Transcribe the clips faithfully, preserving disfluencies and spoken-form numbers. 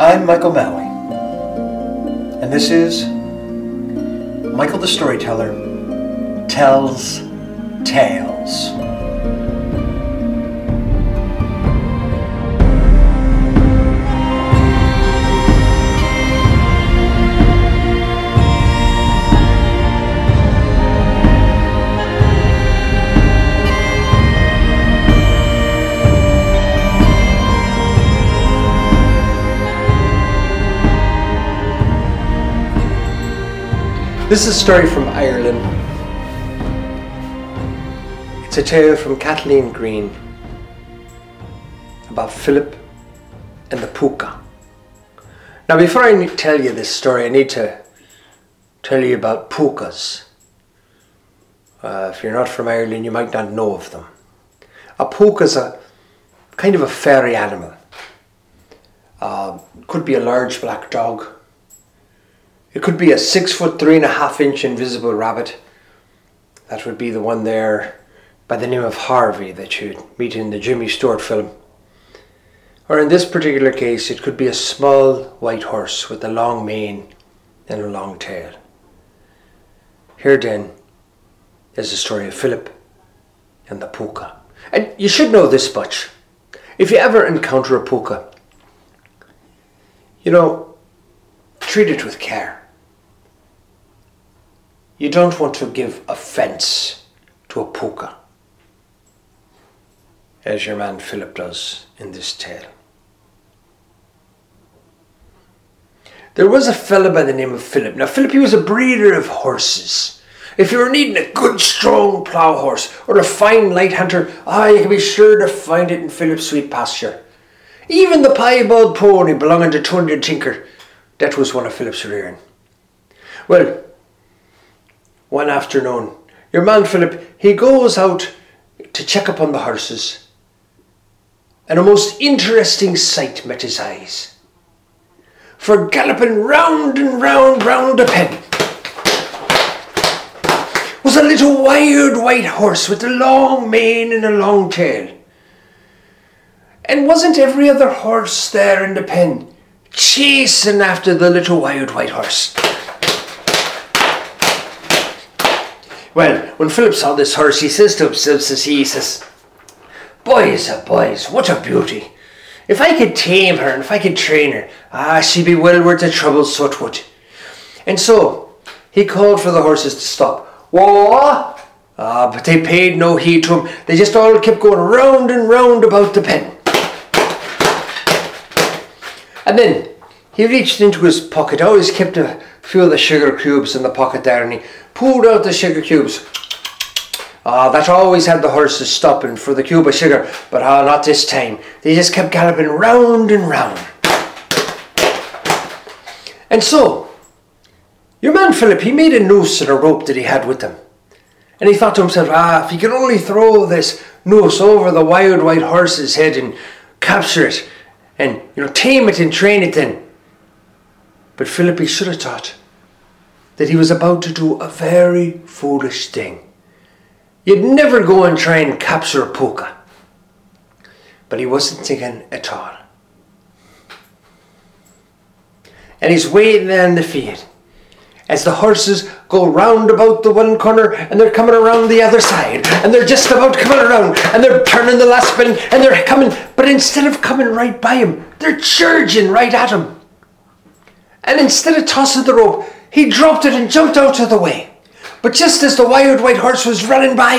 I'm Michael Malley, and this is Michael the Storyteller Tells Tales. This is a story from Ireland. It's a tale from Kathleen Green about Philip and the Pooka. Now, before I tell you this story, I need to tell you about Pookas. Uh, if you're not from Ireland, you might not know of them. A Pooka is a kind of a fairy animal. Uh, could be a large black dog. It could be a six foot, three and a half inch invisible rabbit. That would be the one there by the name of Harvey that you'd meet in the Jimmy Stewart film. Or in this particular case, it could be a small white horse with a long mane and a long tail. Here then is the story of Philip and the Pooka. And you should know this much. If you ever encounter a Pooka, you know, treat it with care. You don't want to give offence to a Pooka, as your man Philip does in this tale. There was a fella by the name of Philip. Now Philip, he was a breeder of horses. If you were needing a good strong plough horse or a fine light hunter, ah, you can be sure to find it in Philip's sweet pasture. Even the piebald pony belonging to Tundred Tinker, that was one of Philip's rearing. Well, one afternoon, your man Philip, he goes out to check upon the horses, and a most interesting sight met his eyes. For galloping round and round, round a pen, was a little wild white horse with a long mane and a long tail. And wasn't every other horse there in the pen chasing after the little wild white horse? Well, when Philip saw this horse, he says to himself, says he, he says, "Boys, oh boys, what a beauty! If I could tame her and if I could train her, ah, she'd be well worth the trouble, so it would." And so he called for the horses to stop. Whoa! Ah, but they paid no heed to him. They just all kept going round and round about the pen. And then he reached into his pocket, always kept a few of the sugar cubes in the pocket there, and he pulled out the sugar cubes. Ah, oh, that always had the horses stopping for the cube of sugar, but ah, oh, not this time. They just kept galloping round and round. And so, your man Philip, he made a noose and a rope that he had with him. And he thought to himself, ah, if he could only throw this noose over the wild white horse's head and capture it, and, you know, tame it and train it then. But Philip, he should have thought that he was about to do a very foolish thing. You'd never go and try and capture a Pooka. But he wasn't thinking at all. And he's waiting there in the field as the horses go round about the one corner, and they're coming around the other side, and they're just about coming around, and they're turning the last bend, and they're coming, but instead of coming right by him, they're charging right at him. And instead of tossing the rope, he dropped it and jumped out of the way. But just as the wild white horse was running by,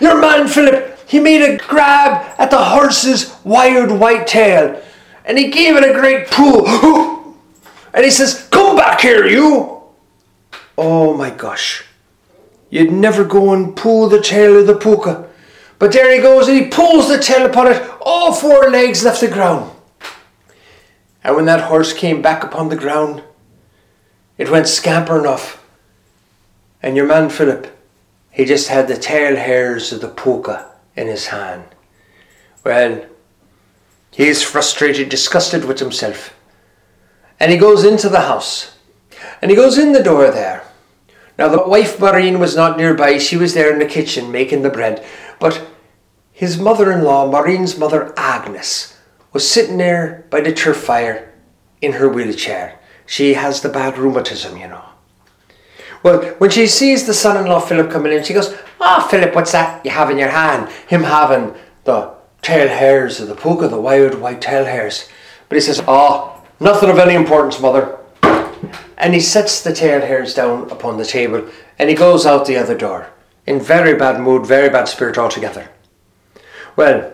your man Philip, he made a grab at the horse's wild white tail, and he gave it a great pull, and he says, "Come back here, you!" Oh my gosh, you'd never go and pull the tail of the Pooka. But there he goes, and he pulls the tail upon it. All four legs left the ground. And when that horse came back upon the ground, it went scampering off. And your man Philip, he just had the tail hairs of the Pooka in his hand. Well, he's frustrated, disgusted with himself. And he goes into the house. And he goes in the door there. Now the wife Maureen was not nearby. She was there in the kitchen making the bread. But his mother-in-law, Maureen's mother Agnes, was sitting there by the turf fire in her wheelchair. She has the bad rheumatism, you know. Well, when she sees the son-in-law Philip coming in, she goes, "Ah, oh, Philip, what's that you have in your hand?" Him having the tail hairs of the pooka, the wild white tail hairs. But he says, "Ah, nothing of any importance, mother." And he sets the tail hairs down upon the table and he goes out the other door. In very bad mood, very bad spirit altogether. Well,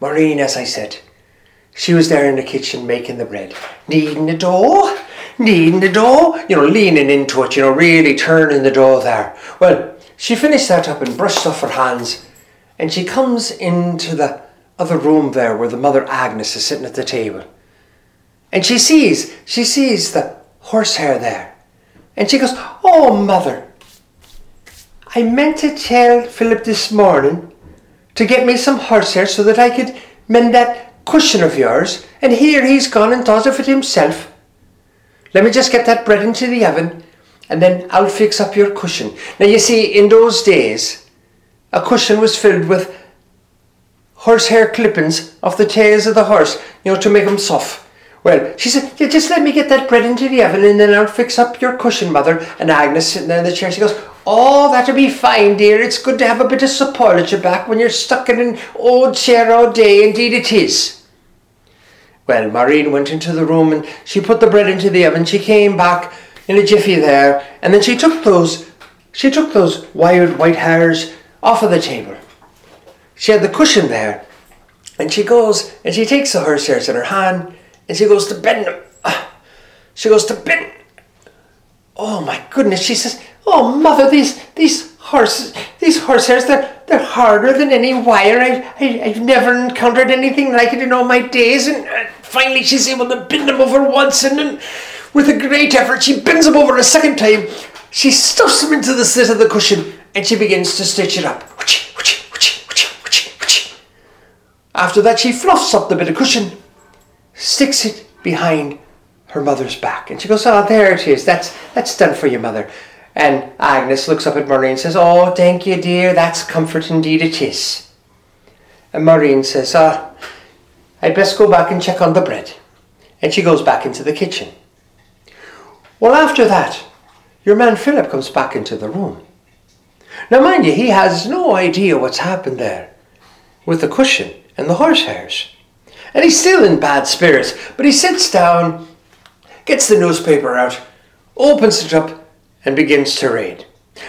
Maureen, as I said, she was there in the kitchen making the bread. Kneading the dough, kneading the dough, you know, leaning into it, you know, really turning the dough there. Well, she finished that up and brushed off her hands and she comes into the other room there where the mother Agnes is sitting at the table. And she sees, she sees the horsehair there. And she goes, "Oh, mother, I meant to tell Philip this morning to get me some horsehair so that I could mend that cushion of yours, and here he's gone and thought of it himself. Let me just get that bread into the oven and then I'll fix up your cushion." Now you see, in those days, a cushion was filled with horsehair clippings off the tails of the horse, you know, to make them soft. Well, she said, "Yeah, just let me get that bread into the oven and then I'll fix up your cushion, mother." And Agnes sitting there in the chair, she goes, "Oh, that'll be fine, dear. It's good to have a bit of support at your back when you're stuck in an old chair all day. Indeed it is." Well, Maureen went into the room and she put the bread into the oven. She came back in a jiffy there, and then she took those, she took those wild white hairs off of the table. She had the cushion there, and she goes and she takes the horsehairs in her hand and she goes to bend them. She goes to bend. Oh my goodness, she says, "Oh, mother, these these horses, these horsehairs, they're, they're harder than any wire. I, I, I've never encountered anything like it in all my days." And uh, finally she's able to bend them over once, and then with a great effort she bends them over a second time. She stuffs them into the slit of the cushion and she begins to stitch it up. After that she fluffs up the bit of cushion, sticks it behind her mother's back, and she goes, "Oh, there it is. That's, that's done for you, mother." And Agnes looks up at Maureen and says, "Oh, thank you, dear. That's comfort indeed it is." And Maureen says, "Ah, oh, I'd best go back and check on the bread." And she goes back into the kitchen. Well, after that, your man Philip comes back into the room. Now, mind you, he has no idea what's happened there with the cushion and the horsehairs. And he's still in bad spirits, but he sits down, gets the newspaper out, opens it up, and begins to read.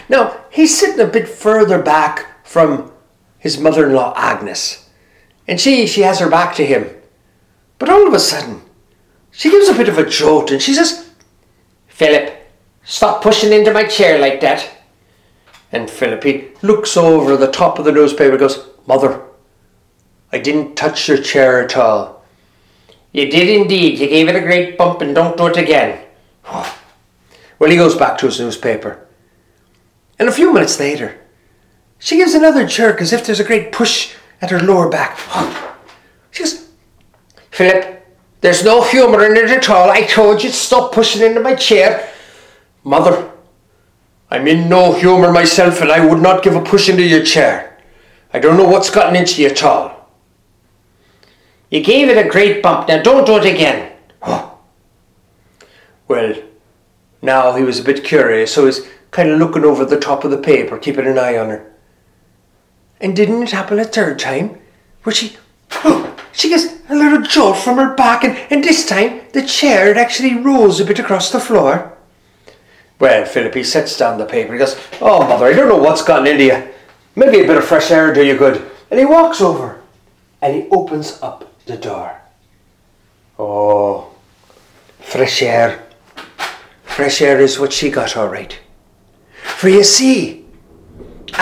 Now, he's sitting a bit further back from his mother-in-law, Agnes. And she, she has her back to him. But all of a sudden, she gives a bit of a jolt and she says, "Philip, stop pushing into my chair like that." And Philip, he looks over the top of the newspaper and goes, "Mother, I didn't touch your chair at all." "You did indeed. You gave it a great bump, and don't do it again." Well, he goes back to his newspaper. And a few minutes later, she gives another jerk as if there's a great push at her lower back. She goes, "Philip, there's no humour in it at all. I told you to stop pushing into my chair." "Mother, I'm in no humour myself and I would not give a push into your chair. I don't know what's gotten into you at all." "You gave it a great bump. Now don't do it again." Well, now he was a bit curious, so he's kind of looking over the top of the paper, keeping an eye on her. And didn't it happen a third time, where she, oh, she gets a little jolt from her back, and, and this time the chair, it actually rolls a bit across the floor. Well, Philip, he sets down the paper, he goes, "Oh, mother, I don't know what's gotten into you. Maybe a bit of fresh air will do you good." And he walks over, and he opens up the door. Oh, fresh air. Fresh air is what she got, all right. For you see,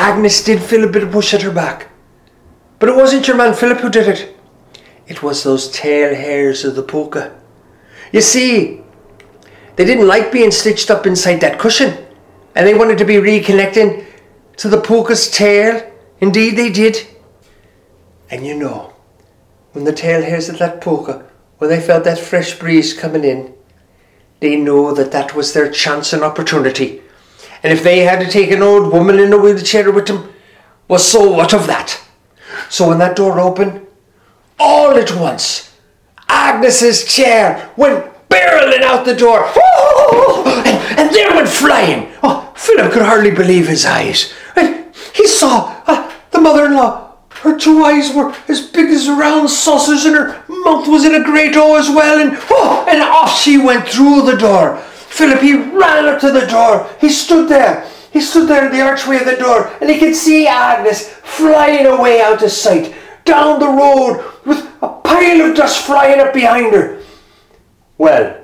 Agnes did feel a bit of push at her back. But it wasn't your man Philip who did it. It was those tail hairs of the pooka. You see, they didn't like being stitched up inside that cushion. And they wanted to be reconnecting to the pooka's tail. Indeed they did. And you know, when the tail hairs of that pooka, when they felt that fresh breeze coming in, they know that that was their chance and opportunity. And if they had to take an old woman in a wheelchair with them, well, so what of that? So when that door opened, all at once, Agnes's chair went barreling out the door, and, and there went flying. Oh, Philip could hardly believe his eyes. And he saw uh, the mother-in-law. Her two eyes were as big as round saucers, and her mouth was in a great O as well, and oh, and off she went through the door. Philip, he ran up to the door. He stood there. He stood there in the archway of the door, and he could see Agnes flying away out of sight, down the road, with a pile of dust flying up behind her. Well,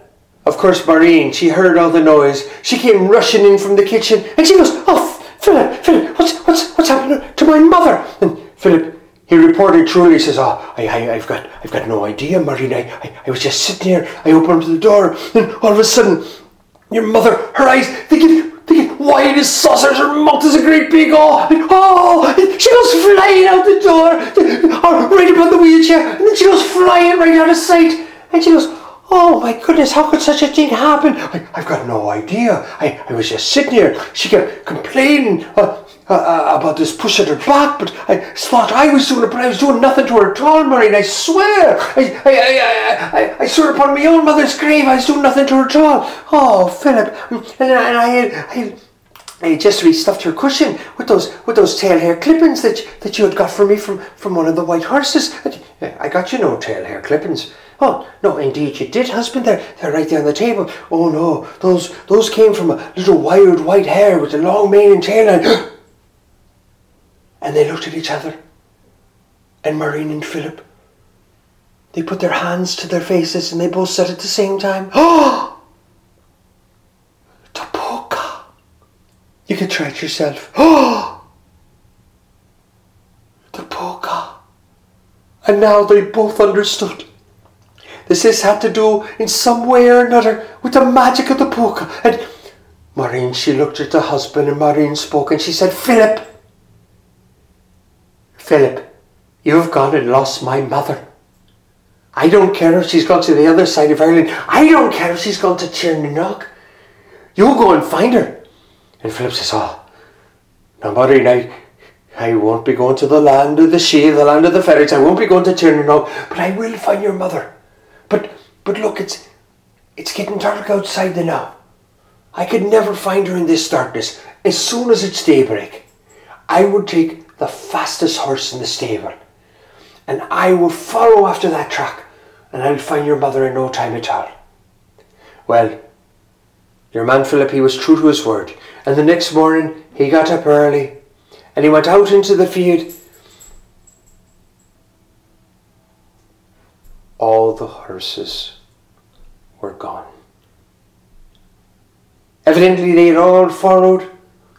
of course, Maureen, she heard all the noise. She came rushing in from the kitchen, and she goes, "Oh, Philip, Philip, what's, what's, what's happened to my mother?" And Philip, he reported truly, he says, "Oh, I, I, I've got, I've got no idea, Maureen. I, I, I was just sitting here. I opened the door, and all of a sudden, your mother, her eyes, they get, they get wide as saucers. Her mouth is a great big oh, and oh, and she goes flying out the door, or right upon the wheelchair, and then she goes flying right out of sight, and she goes, oh my goodness, how could such a thing happen? I, I've got no idea. I, I was just sitting here. She kept complaining." Uh, Uh, about this push at her back, but I thought I was doing it, but I was doing nothing to her at all, Maureen, I swear. I I, I, I, I swear upon my own mother's grave, I was doing nothing to her at all. Oh, Philip, and I, and I had, I, I just restuffed her cushion with those with those tail hair clippings that that you had got for me from from one of the white horses. I got you no tail hair clippings. Oh, no, indeed you did, husband. They're, they're right there on the table. Oh, no, those those came from a little wired white hare with a long mane and tail, and and they looked at each other, and Maureen and Philip, they put their hands to their faces, and they both said at the same time, "Oh, the Pooka." You can try it yourself. "Oh, the Pooka." And now they both understood. This is had to do in some way or another with the magic of the Pooka. And Maureen, she looked at the husband, and Maureen spoke, and she said, "Philip, Philip, you've gone and lost my mother. I don't care if she's gone to the other side of Ireland. I don't care if she's gone to Tír na nÓg. You go and find her." And Philip says, "Oh, no, Maureen, I, I won't be going to the land of the Shea, the land of the fairies. I won't be going to Tír na nÓg, but I will find your mother. But, but look, it's, it's getting dark outside the now. I could never find her in this darkness. As soon as it's daybreak, I would take the fastest horse in the stable, and I will follow after that track, and I'll find your mother in no time at all." Well, your man Philip, he was true to his word, and the next morning he got up early, and he went out into the field. All the horses were gone. Evidently they had all followed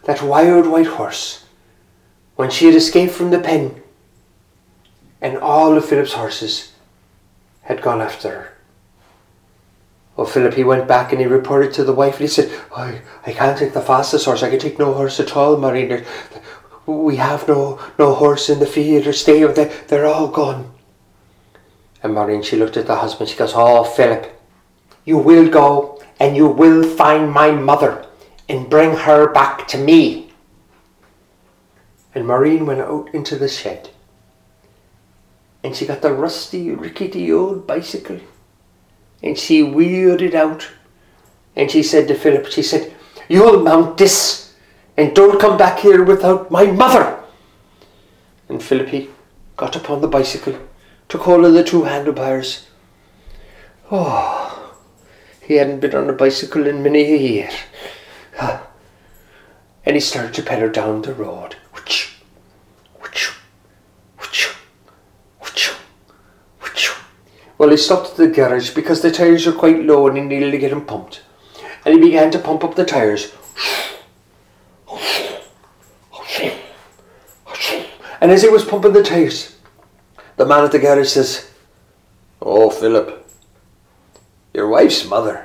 that wild white horse when she had escaped from the pen, and all of Philip's horses had gone after her. Oh, Philip, he went back and he reported to the wife, and he said, "Oh, I can't take the fastest horse. I can take no horse at all, Maureen. We have no, no horse in the field or stable. They're, they're all gone." And Maureen, she looked at the husband. She goes, "Oh, Philip, you will go and you will find my mother and bring her back to me." And Maureen went out into the shed, and she got the rusty, rickety old bicycle, and she wheeled it out, and she said to Philip, she said, "You'll mount this, and don't come back here without my mother." And Philip, he got upon the bicycle, took hold of the two handlebars. Oh, he hadn't been on a bicycle in many a year. And he started to pedal down the road. Well, he stopped at the garage because the tyres were quite low and he needed to get them pumped. And he began to pump up the tyres. And as he was pumping the tyres, the man at the garage says, "Oh, Philip, your wife's mother.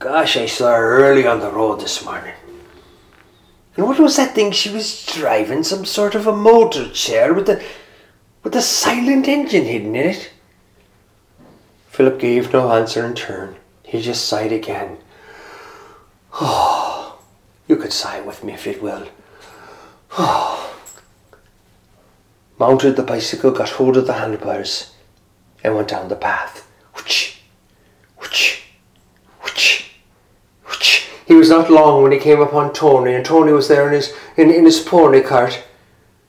Gosh, I saw her early on the road this morning. And what was that thing she was driving? Some sort of a motor chair with a, with a silent engine hidden in it." Philip gave no answer in turn. He just sighed again. "Oh, you could sigh with me if you will." Oh. Mounted the bicycle, got hold of the handlebars, and went down the path. He was not long when he came upon Tony, and Tony was there in his in, in his pony cart.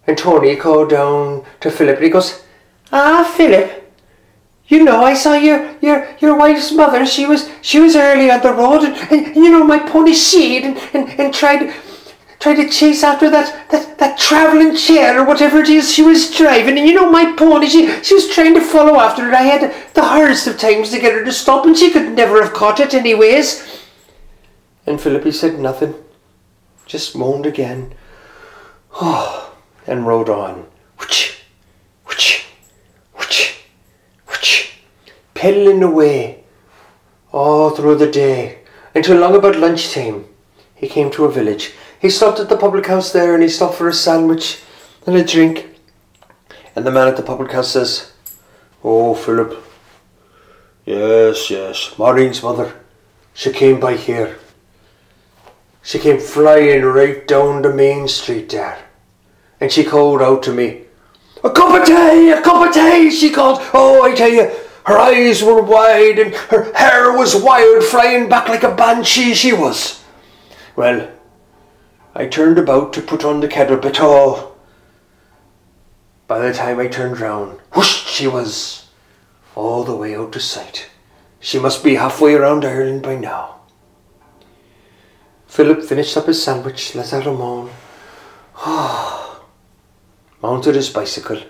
And Tony called down to Philip, and he goes, "Ah, Philip, you know, I saw your your your wife's mother, and she was she was early on the road, and, and you know, my pony she'd and, and, and tried tried to chase after that, that, that travelling chair or whatever it is she was driving, and you know, my pony, she, she was trying to follow after it. I had the hardest of times to get her to stop, and she could never have caught it anyways." And Philip, he said nothing, just moaned again, oh, and rode on, whoosh, whoosh, whoosh, whoosh, pedalling away all through the day, until long about lunchtime, he came to a village. He stopped at the public house there, and he stopped for a sandwich and a drink. And the man at the public house says, "Oh, Philip, yes, yes, Maureen's mother, she came by here. She came flying right down the main street there. And she called out to me, 'A cup of tea, a cup of tea,' she called. Oh, I tell you, her eyes were wide and her hair was wild, flying back like a banshee she was. Well, I turned about to put on the kettle, but oh, by the time I turned round, whoosh, she was all the way out of sight. She must be halfway around Ireland by now." Philip finished up his sandwich, let out a moan, mounted his bicycle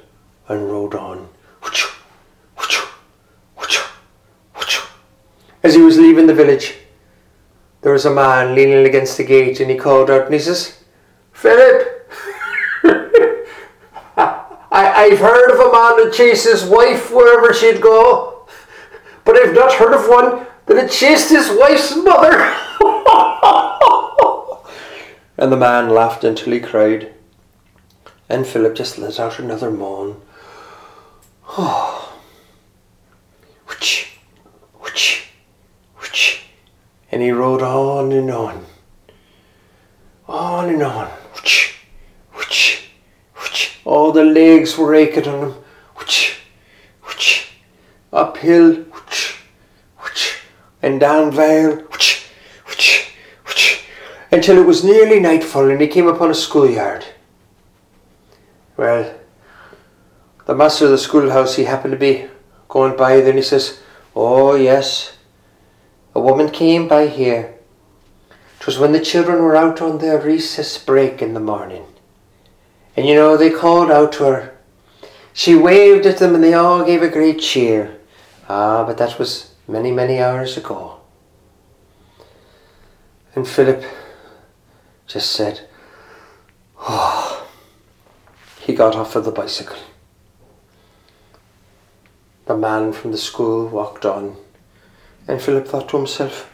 and rode on. As he was leaving the village, there was a man leaning against the gate, and he called out and he says, "Philip, I, I've heard of a man that chased his wife wherever she'd go, but I've not heard of one that had chased his wife's mother." And the man laughed until he cried, and Philip just let out another moan. Oh. Whoosh, whoosh, whoosh. And he rode on and on, on and on. Whoosh, whoosh, whoosh. All the legs were aching on him. Whoosh, whoosh. Uphill, whoosh, whoosh. And down vale, whoosh, whoosh, whoosh. Until it was nearly nightfall, and he came upon a schoolyard. Well, the master of the schoolhouse, he happened to be going by, then he says, "Oh yes, a woman came by here. 'Twas when the children were out on their recess break in the morning. And you know, they called out to her. She waved at them, and they all gave a great cheer. Ah, but that was many, many hours ago." And Philip just said, "Oh." He got off of the bicycle. The man from the school walked on, and Philip thought to himself,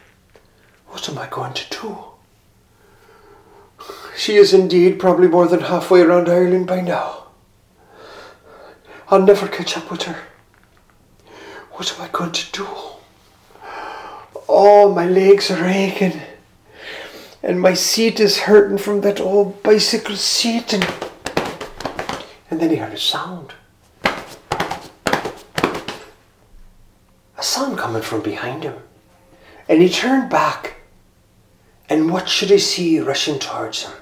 "What am I going to do? She is indeed probably more than halfway around Ireland by now. I'll never catch up with her. What am I going to do? Oh, my legs are aching, and my seat is hurting from that old bicycle seat." And, and then he heard a sound. A sound coming from behind him. And he turned back. And what should he see rushing towards him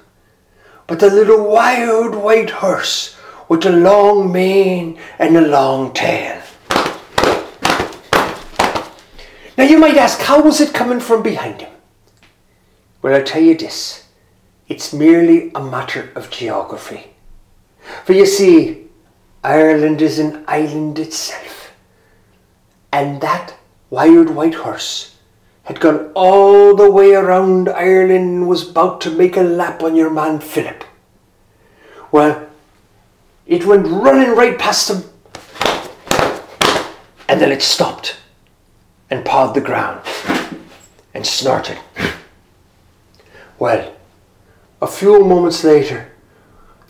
but the little wild white horse with a long mane and a long tail. Now you might ask, how was it coming from behind him? Well, I'll tell you this, it's merely a matter of geography. For you see, Ireland is an island itself, and that wild white horse had gone all the way around Ireland and was about to make a lap on your man Philip. Well, it went running right past him, and then it stopped and pawed the ground and snorted. Well, a few moments later,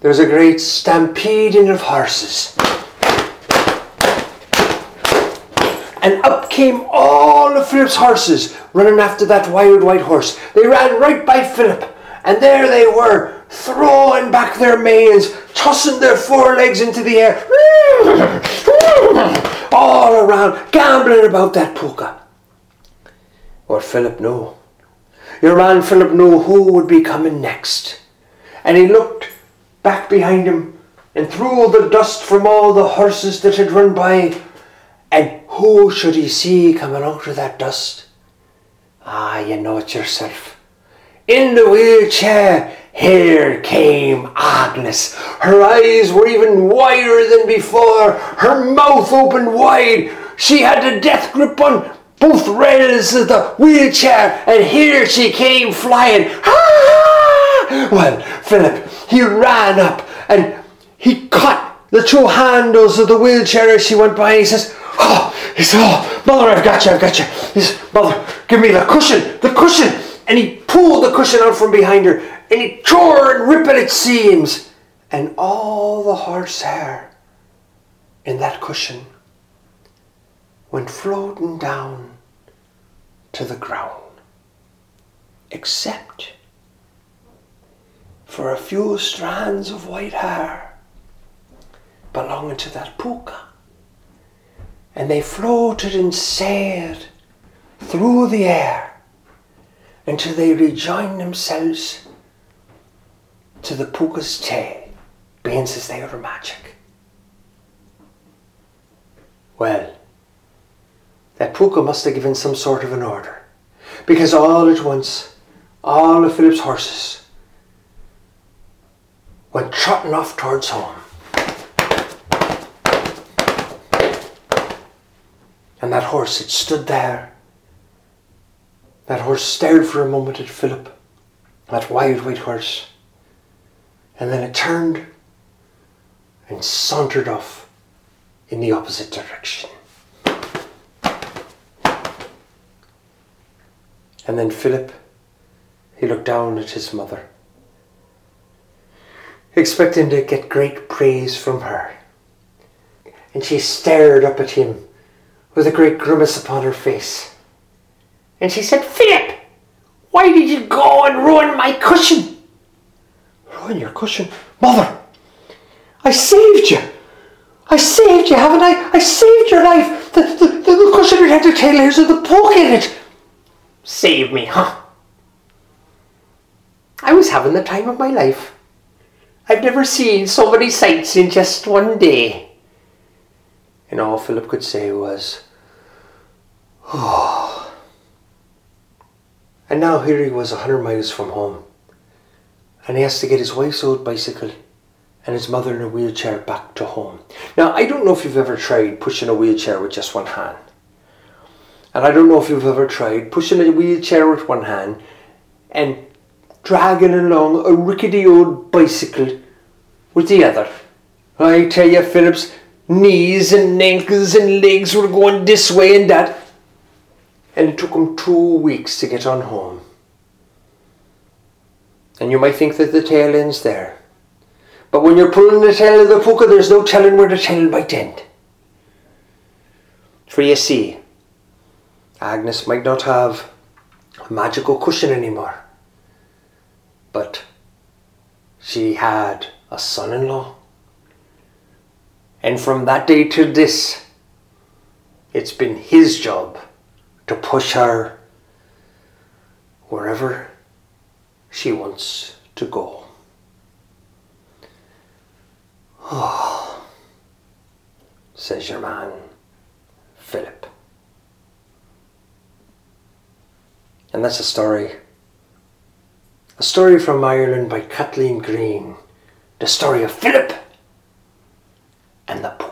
there was a great stampeding of horses. And up came all of Philip's horses, running after that wild white horse. They ran right by Philip, and there they were, throwing back their manes, tossing their forelegs into the air, all around. on gambling about that, Pooka. Or Philip knew. Your man Philip knew who would be coming next. And he looked back behind him and threw all the dust from all the horses that had run by. And who should he see coming out of that dust? Ah, you know it yourself. In the wheelchair, here came Agnes. Her eyes were even wider than before, her mouth open wide. She had a death grip on both rails of the wheelchair, and here she came flying. Ah! Well, Philip, he ran up and he caught the two handles of the wheelchair as she went by. He says, oh, he says, oh, mother, I've got you, I've got you. He says, mother, give me the cushion, the cushion. And he pulled the cushion out from behind her, and he tore and ripped at its seams. And all the horsehair in that cushion went floating down to the ground, except for a few strands of white hair belonging to that Pooka. And they floated and sailed through the air until they rejoined themselves to the Pooka's tail, being as they were magic. Well, that Pooka must have given some sort of an order, because all at once, all of Philip's horses went trotting off towards home. And that horse, it stood there. That horse stared for a moment at Philip, that wide white horse, and then it turned and sauntered off in the opposite direction. And then Philip, he looked down at his mother, expecting to get great praise from her. And she stared up at him with a great grimace upon her face. And she said, Philip, why did you go and ruin my cushion? Ruin your cushion? Mother, I saved you. I saved you, haven't I? I saved your life. The, the, the, the cushion that had the tail hairs of the poke in it. Save me, huh? I was having the time of my life. I've never seen so many sights in just one day. And all Philip could say was, oh. And now here he was a hundred miles from home, and he has to get his wife's old bicycle and his mother in a wheelchair back to home. Now, I don't know if you've ever tried pushing a wheelchair with just one hand. And I don't know if you've ever tried pushing a wheelchair with one hand and dragging along a rickety old bicycle with the other. I tell you, Philip's knees and ankles and legs were going this way and that. And it took him two weeks to get on home. And you might think that the tail ends there. But when you're pulling the tail of the Pooka, there's no telling where the tail might end. For you see, Agnes might not have a magical cushion anymore. But she had a son-in-law. And from that day to this, it's been his job to push her wherever she wants to go. Oh, says your man, Philip. And that's a story. A story from Ireland by Kathleen Green. The story of Philip and the Pooka.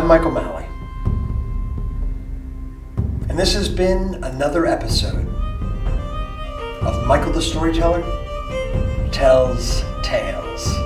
I'm Michael Malley, and this has been another episode of Michael the Storyteller Tells Tales.